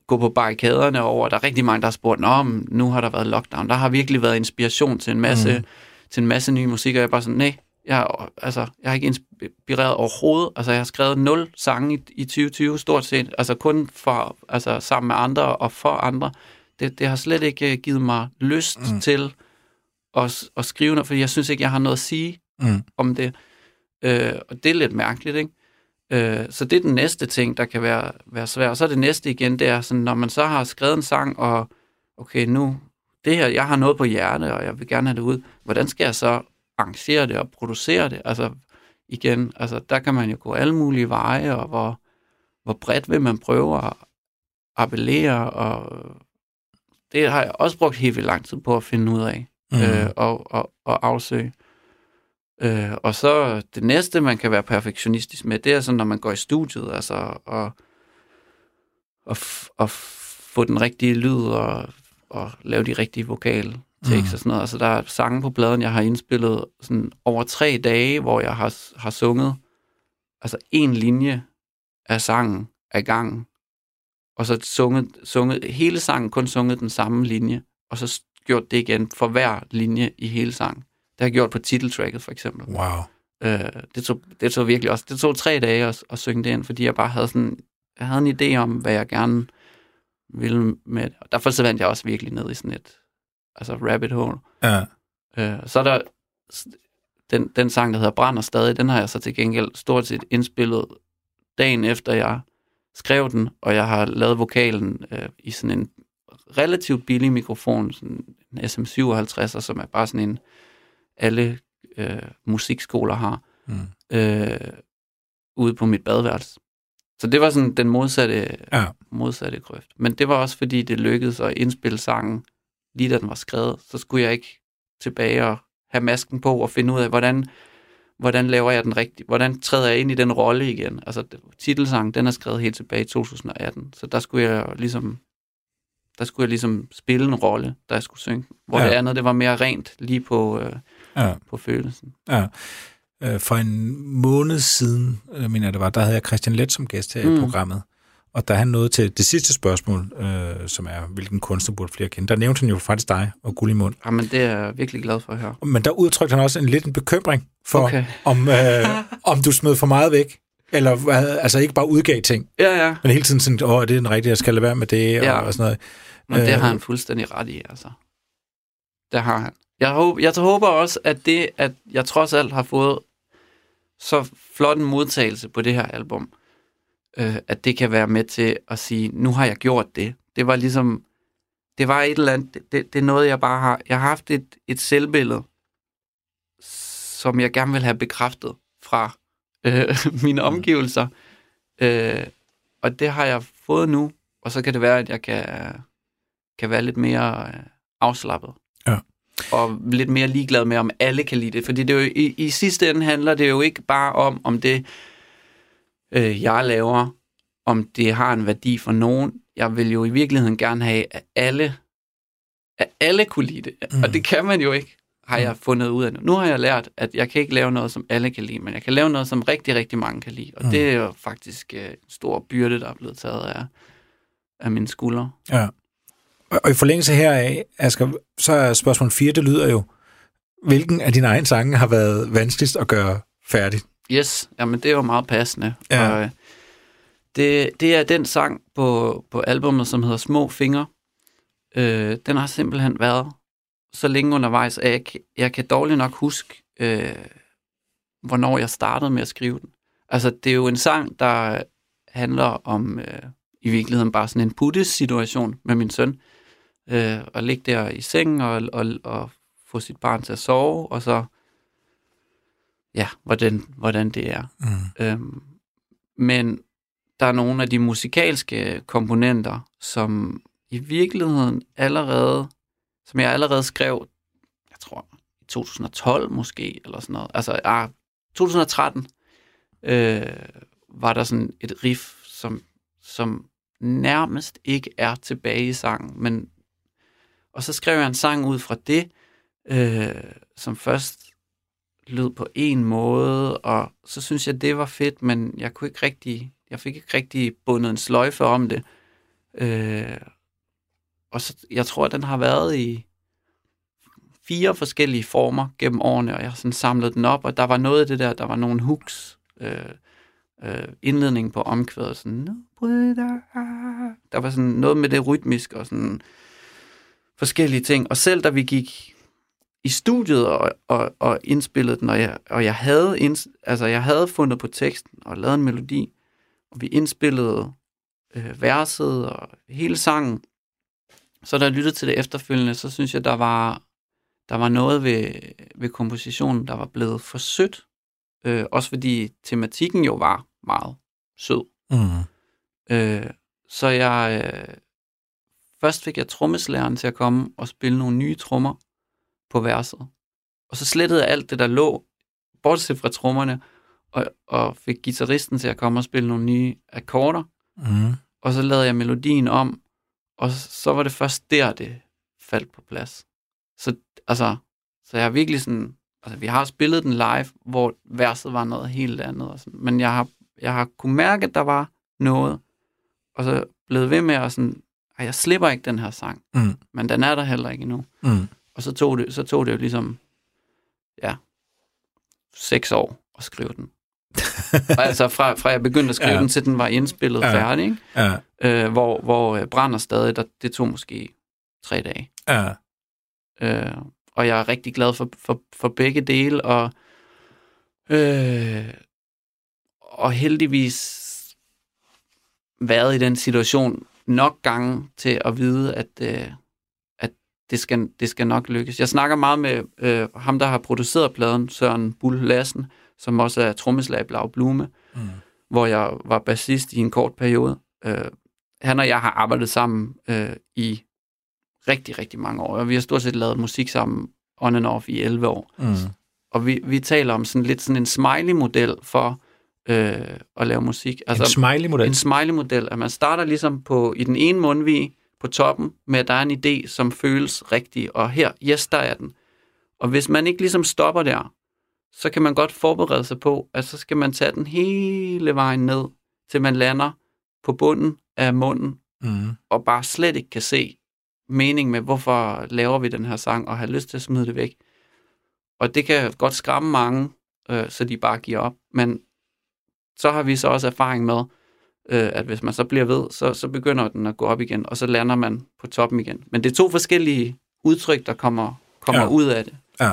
gå på barrikaderne over, der er rigtig mange, der har spurgt, nå, nu har der været lockdown, der har virkelig været inspiration til en masse, mm. til en masse ny musik, og jeg er bare sådan, nej, jeg, altså, jeg er ikke inspireret overhovedet, altså jeg har skrevet nul sange i, i tyve tyve, stort set, altså kun for, altså sammen med andre og for andre, det, det har slet ikke givet mig lyst mm. til at, at skrive noget, fordi jeg synes ikke, jeg har noget at sige mm. om det, øh, og det er lidt mærkeligt, ikke? Så det er den næste ting, der kan være, være svær. Og så det næste igen, det er sådan, når man så har skrevet en sang, og okay, nu, det her, jeg har noget på hjerte, og jeg vil gerne have det ud. Hvordan skal jeg så arrangere det og producere det? Altså igen, altså, der kan man jo gå alle mulige veje, og hvor, hvor bredt vil man prøve at appellere, og det har jeg også brugt helt lang tid på at finde ud af, mm. øh, og, og, og afsøge. Øh, og så det næste, man kan være perfektionistisk med, det er sådan, når man går i studiet, altså, og, og, f- og f- få den rigtige lyd, og, og lave de rigtige vokale tekster mm. og sådan noget. Altså, der er sange på pladen, jeg har indspillet sådan over tre dage, hvor jeg har, har sunget, altså en linje af sangen af gangen, og så sunget, sunget hele sangen, kun sunget den samme linje, og så gjort det igen for hver linje i hele sangen. Det har jeg gjort på titeltracket, for eksempel. Wow. Øh, det, tog, det tog virkelig også... Det tog tre dage at, at synge det ind, fordi jeg bare havde sådan... Jeg havde en idé om, hvad jeg gerne ville med det. Og derfor så vandt jeg også virkelig ned i sådan et... Altså rabbit hole. Ja. Øh, så er der... Den, den sang, der hedder Brænder Stadig, den har jeg så til gengæld stort set indspillet dagen efter, jeg skrev den, og jeg har lavet vokalen øh, i sådan en relativt billig mikrofon, sådan en S M syvoghalvtreds, som er bare sådan en... alle øh, musikskoler har, mm. øh, ude på mit badeværelse. Så det var sådan den modsatte, ja. modsatte grøft. Men det var også, fordi det lykkedes at indspille sangen, lige da den var skrevet, så skulle jeg ikke tilbage og have masken på og finde ud af, hvordan, hvordan laver jeg den rigtige, hvordan træder jeg ind i den rolle igen? Altså, titelsangen, den er skrevet helt tilbage i to tusind og atten, så der skulle jeg ligesom, der skulle jeg ligesom spille en rolle, der jeg skulle synge, hvor ja. Det andet, det var mere rent lige på, øh, ja. På følelsen. Ja. For en måned siden, mener jeg, det var, der havde jeg Christian Leth som gæst her mm. i programmet, og der han nåede til det sidste spørgsmål, øh, som er, hvilken kunstner burde flere kende. Der nævnte han jo faktisk dig og Gullimund. Jamen, det er jeg virkelig glad for at høre. Men der udtrykte han også en lidt en bekymring for, okay. om, øh, om du smed for meget væk, eller altså ikke bare udgav ting, ja, ja. Men hele tiden sådan, åh, det er den rigtige, jeg skal lade være med det, ja. og, og sådan noget. Men det har han fuldstændig ret i, altså. Det har han. Jeg, håber, jeg håber også, at det, at jeg trods alt har fået så flot en modtagelse på det her album, øh, at det kan være med til at sige, nu har jeg gjort det. Det var ligesom, det var et eller andet, det, det er noget, jeg bare har, jeg har haft et, et selvbillede, som jeg gerne vil have bekræftet fra øh, mine omgivelser, øh, og det har jeg fået nu, og så kan det være, at jeg kan, kan være lidt mere øh, afslappet. Ja. Og lidt mere ligeglad med, om alle kan lide det. Fordi det jo, i, i sidste ende handler det jo ikke bare om, om det, øh, jeg laver, om det har en værdi for nogen. Jeg vil jo i virkeligheden gerne have, at alle, at alle kunne lide det. Mm. Og det kan man jo ikke, har jeg fundet ud af nu. Nu har jeg lært, at jeg kan ikke lave noget, som alle kan lide, men jeg kan lave noget, som rigtig, rigtig mange kan lide. Og mm. det er jo faktisk øh, en stor byrde, der er blevet taget af, af mine skuldre. Ja. Og i forlængelse heraf, Asger, så er spørgsmål fire, det lyder jo, hvilken af dine egne sange har været vanskeligst at gøre færdig? Yes, jamen det er jo meget passende. Ja. Og det, det er den sang på, på albumet, som hedder Små Fingre. Øh, den har simpelthen været så længe undervejs, at jeg, jeg kan dårligt nok huske, øh, hvornår jeg startede med at skrive den. Altså, det er jo en sang, der handler om øh, i virkeligheden bare sådan en puttesituation med min søn. Øh, og ligge der i sengen og, og, og få sit barn til at sove, og så, ja, hvordan, hvordan det er. Mm. Øhm, men der er nogle af de musikalske komponenter, som i virkeligheden allerede, som jeg allerede skrev, jeg tror, i to tusind og tolv måske, eller sådan noget. Altså, ah, to tusind og tretten øh, var der sådan et riff, som, som nærmest ikke er tilbage i sangen, men og så skrev jeg en sang ud fra det, øh, som først lød på en måde, og så synes jeg, det var fedt, men jeg kunne ikke rigtig, jeg fik ikke rigtig bundet en sløjfe om det. Øh, og så, jeg tror, den har været i fire forskellige former gennem årene, og jeg har sådan samlet den op, og der var noget af det der, der var nogle hooks, øh, øh, indledningen på omkvædet, sådan, der var sådan noget med det rytmisk, og sådan forskellige ting, og selv da vi gik i studiet og, og, og indspillede den, og jeg, og jeg havde inds, altså jeg havde fundet på teksten og lavet en melodi, og vi indspillede øh, verset og hele sangen, så da jeg lyttede til det efterfølgende, så synes jeg, der var, der var noget ved, ved kompositionen, der var blevet for sødt, øh, også fordi tematikken jo var meget sød. Mm. Øh, så jeg... Øh, Først fik jeg trommeslæren til at komme og spille nogle nye trommer på verset. Og så slettede jeg alt det, der lå, bortset fra trommerne, og, og fik guitaristen til at komme og spille nogle nye akkorder. Mm. Og så lavede jeg melodien om, og så var det først der, det faldt på plads. Så, altså, så jeg har virkelig sådan... Altså, vi har spillet den live, hvor verset var noget helt andet. Og sådan, men jeg har, jeg har kunne mærke, at der var noget, og så blev ved med at sådan... og jeg slipper ikke den her sang, mm. men den er der heller ikke endnu. Mm. Og så tog, det, så tog det jo ligesom, ja, seks år at skrive den. altså fra, fra jeg begyndte at skrive ja. Den, til den var indspillet ja. Færdig, ikke? Ja. Øh, hvor, hvor Brænder Stadig, der, det tog måske tre dage. Ja. Øh, og jeg er rigtig glad for, for, for begge dele, og, øh, og heldigvis været i den situation, nok gange til at vide, at, øh, at det, skal, det skal nok lykkes. Jeg snakker meget med øh, ham, der har produceret pladen, Søren Bull Lassen, som også er trommeslager i Blå Blomme, mm. hvor jeg var bassist i en kort periode. Øh, han og jeg har arbejdet sammen øh, i rigtig, rigtig mange år, og vi har stort set lavet musik sammen on and off i elleve år. Mm. Og vi, vi taler om sådan lidt sådan en smiley-model for øh, at lave musik. Altså, en smiley-model? En smiley-model, at man starter ligesom på, i den ene mundvige på toppen med, at der er en idé, som føles rigtig, og her, yes, der er den. Og hvis man ikke ligesom stopper der, så kan man godt forberede sig på, at så skal man tage den hele vejen ned, til man lander på bunden af munden, mm. og bare slet ikke kan se mening med, hvorfor laver vi den her sang, og har lyst til at smide det væk. Og det kan godt skræmme mange, øh, så de bare giver op. Men så har vi så også erfaring med, øh, at hvis man så bliver ved, så, så begynder den at gå op igen, og så lander man på toppen igen. Men det er to forskellige udtryk, der kommer, kommer ja. ud af det. Ja.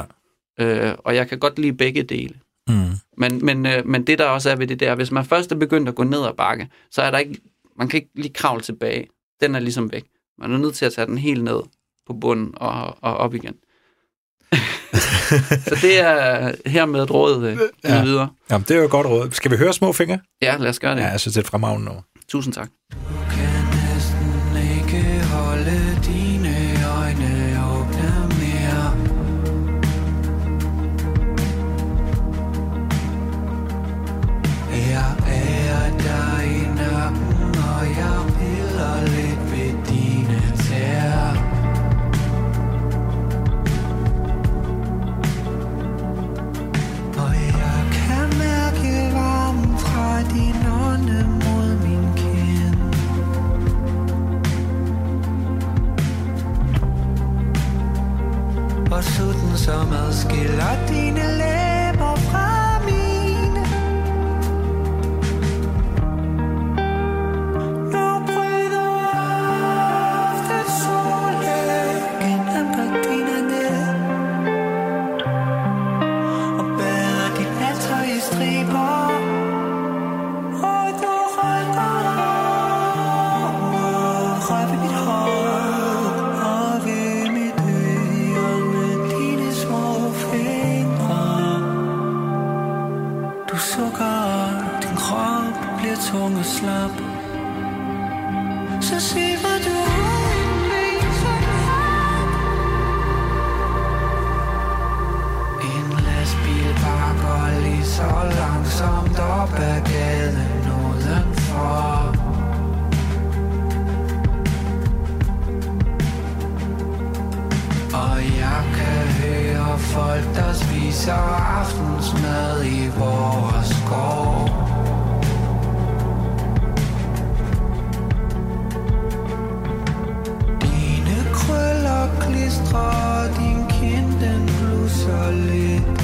Øh, og jeg kan godt lide begge dele. Mm. Men, men, øh, men det, der også er ved det der, hvis man først er begyndt at gå ned ad bakke, så er der ikke, man kan ikke lige kravle tilbage. Den er ligesom væk. Man er nødt til at tage den helt ned på bunden og, og op igen. Så det er hermed et råd øh, ja. videre. Jamen, det er jo et godt råd. Skal vi høre Små Fingre? Ja, lad os gøre det. Ja, jeg synes, det er et fremragende ord. Tusind tak. Du kan næsten ikke holde dine øjne åbne mere. Jeg er der i natten, og jeg piller lidt ved dine tæer. Din ånde mod min kind. Og sutten som adskiller dine læber fra mine. Nu bryder ofte solen gennem gardinerne og bader dit natøj i striber. Tunge slap. Så sig hvad du viser frem. En lastbil bakker lige så langsomt op ad gaden udenfor. Og jeg kan høre folk, der spiser aftensmad i vores skov. Klistrer din kind, den blusser lidt.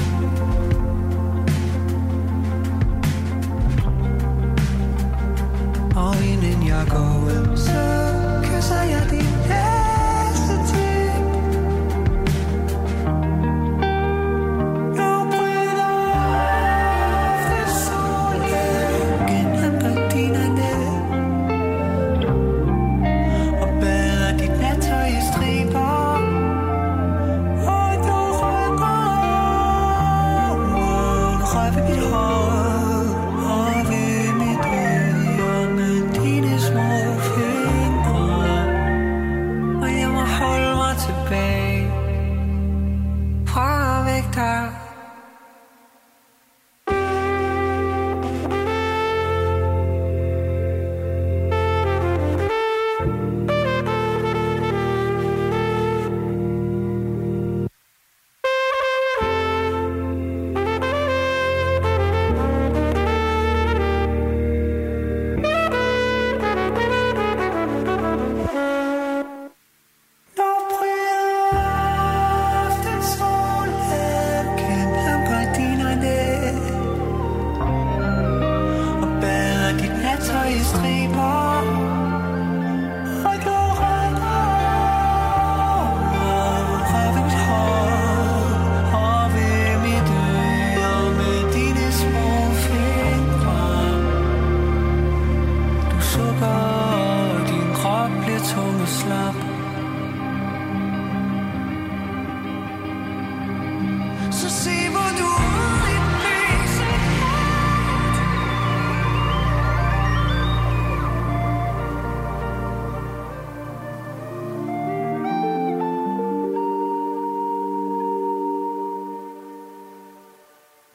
Og inden jeg går ud, så kysser jeg din næste ting. Nu bryder ofte solen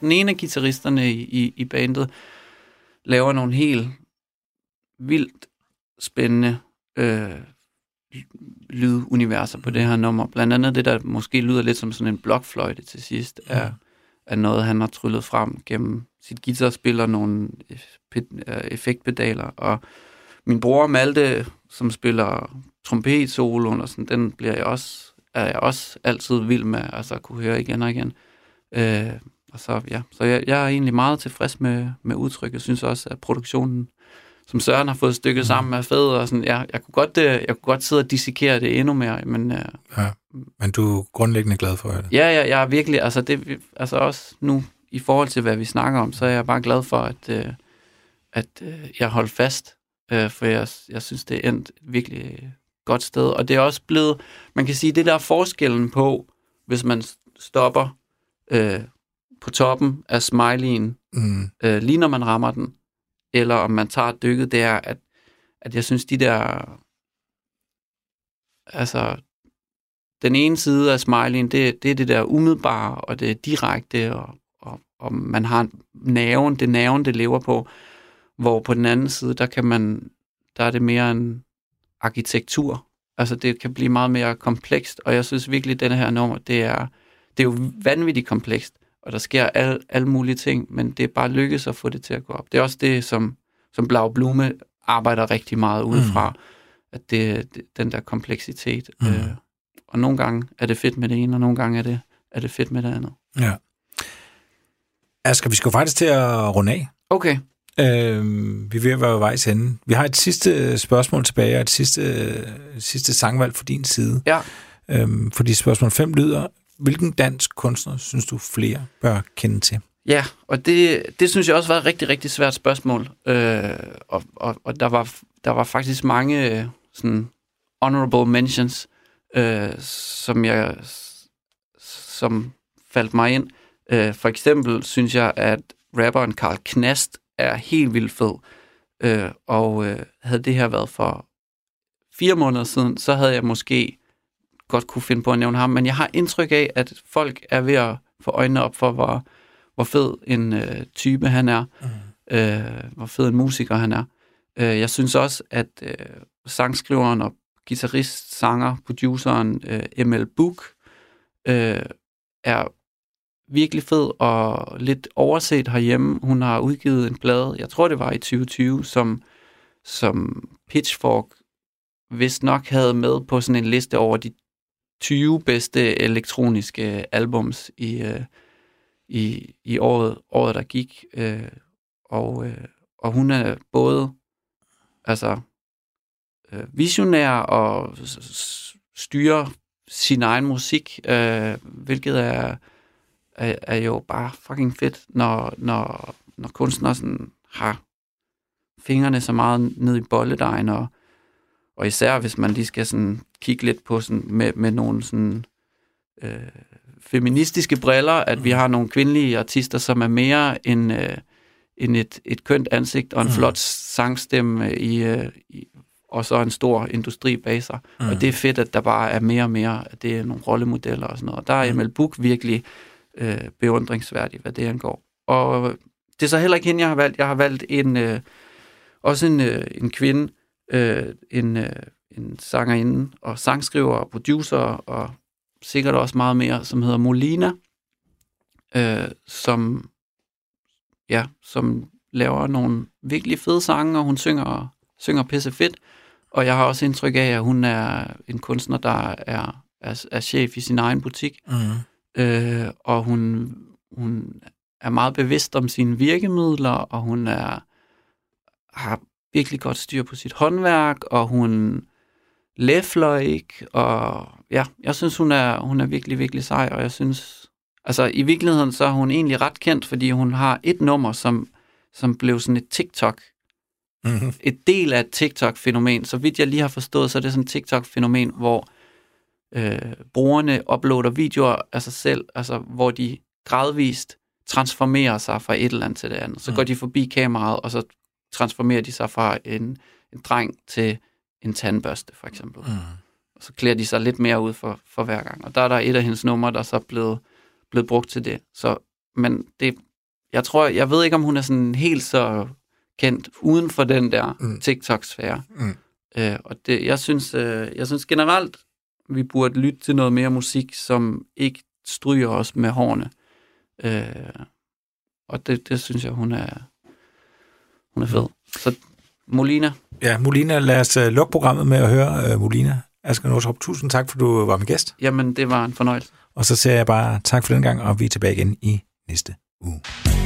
den ene af guitaristerne i, i, i bandet laver nogle helt vildt spændende øh, lyduniverser på det her nummer. Blandt andet det, der måske lyder lidt som sådan en blokfløjte til sidst, er, ja. er noget, han har tryllet frem gennem sit guitarspil og nogle effektpedaler. Og min bror Malte, som spiller trompetsoloen og sådan, den bliver jeg også, er jeg også altid vild med, altså at kunne høre igen og igen. Øh, og så ja, så jeg, jeg er egentlig meget tilfreds med, med udtryk. Jeg synes også, at produktionen, som Søren har fået stykket sammen, er fed, og sådan, ja, jeg kunne godt, jeg kunne godt sidde og dissekere det endnu mere, men... Øh, ja, men du er grundlæggende glad for det? Ja, ja, jeg er virkelig, altså det, altså også nu, i forhold til, hvad vi snakker om, så er jeg bare glad for, at, øh, at øh, jeg holdt fast, øh, for jeg, jeg synes, det er endt virkelig godt sted, og det er også blevet, man kan sige, det der er forskellen på, hvis man stopper øh, på toppen af smileyen, mm. øh, lige når man rammer den, eller om man tager dykket, det er, at, at jeg synes, de der, altså, den ene side af smileyen, det, det er det der umiddelbare, og det er direkte, og, og, og man har nerven, det nerven, det lever på, hvor på den anden side, der kan man, der er det mere en arkitektur, altså det kan blive meget mere komplekst, og jeg synes virkelig, at denne her nummer, det er, det er jo vanvittigt komplekst, og der sker alle al mulige ting, men det er bare lykkedes at få det til at gå op. Det er også det, som, som Blå Blomme arbejder rigtig meget udefra, mm. at det, det den der kompleksitet. Mm. Øh, og nogle gange er det fedt med det ene, og nogle gange er det, er det fedt med det andet. Ja. Asger, vi skal faktisk til at runde af. Okay. Øh, vi er ved at være vejs henne. Vi har et sidste spørgsmål tilbage, og et sidste, sidste sangvalg fra din side. Ja. Øh, fordi spørgsmål fem lyder... Hvilken dansk kunstner synes du flere bør kende til? Ja, og det, det synes jeg også var et rigtig, rigtig svært spørgsmål. Øh, og og, og der, var, der var faktisk mange sådan, honorable mentions, øh, som, jeg, som faldt mig ind. Øh, for eksempel synes jeg, at rapperen Carl Knast er helt vildt fed. Øh, og øh, havde det her været for fire måneder siden, så havde jeg måske... godt kunne finde på at nævne ham, men jeg har indtryk af, at folk er ved at få øjnene op for, hvor, hvor fed en øh, type han er, mm. øh, hvor fed en musiker han er. Øh, jeg synes også, at øh, sangskriveren og guitarist, sanger, produceren øh, M L Buch øh, er virkelig fed og lidt overset herhjemme. Hun har udgivet en plade, jeg tror det var i tyve tyve, som, som Pitchfork vist nok havde med på sådan en liste over de tyve bedste elektroniske albums i, øh, i, i året, året, der gik. Øh, og, øh, og hun er både altså, øh, visionær og styrer sin egen musik, øh, hvilket er, er, er jo bare fucking fedt, når, når, når kunstnere sådan har fingrene så meget ned i bolledejen, og Og især hvis man lige skal sådan kigge lidt på sådan med, med nogle sådan, øh, feministiske briller, at vi har nogle kvindelige artister, som er mere end, øh, end et, et kønt ansigt og en mm. flot sangstemme i, øh, i, og så en stor industri bag sig. Mm. Og det er fedt, at der bare er mere og mere, at det er nogle rollemodeller og sådan noget. Og der er M L Buch virkelig øh, beundringsværdig, hvad det angår. Og det er så heller ikke hende, jeg har valgt. Jeg har valgt en, øh, også en, øh, en kvinde, Øh, en, øh, en sangerinde og sangskriver og producer og sikkert også meget mere, som hedder Molina, øh, som ja, som laver nogle virkelig fede sange, og hun synger, synger pisse fedt, og jeg har også indtryk af, at hun er en kunstner, der er, er, er chef i sin egen butik, mm. øh, og hun, hun er meget bevidst om sine virkemidler, og hun er har virkelig godt styr på sit håndværk, og hun læfler ikke, og ja, jeg synes, hun er, hun er virkelig, virkelig sej, og jeg synes, altså i virkeligheden, så er hun egentlig ret kendt, fordi hun har et nummer, som, som blev sådan et TikTok, mm-hmm. et del af et TikTok-fænomen, så vidt jeg lige har forstået, så er det sådan et TikTok-fænomen, hvor øh, brugerne uploader videoer af sig selv, altså hvor de gradvist transformerer sig fra et eller andet til det andet, så mm. går de forbi kameraet, og så transformerer de sig fra en, en dreng til en tandbørste, for eksempel. Mm. Og så klæder de sig lidt mere ud for, for hver gang. Og der er der et af hendes numre, der så er blevet, blevet brugt til det. Så, men det, jeg tror, jeg ved ikke, om hun er sådan helt så kendt uden for den der mm. TikTok-sfære. Mm. Øh, og det, jeg synes, øh, jeg synes generelt, vi burde lytte til noget mere musik, som ikke stryger os med hårene. Øh, og det, det synes jeg, hun er, hun er fed. Så Molina. Ja, Molina. Lad os uh, lukke programmet med at høre uh, Molina. Asger Nortorp, tusind tak, for du var min gæst. Jamen, det var en fornøjelse. Og så siger jeg bare tak for den gang, og vi er tilbage igen i næste uge.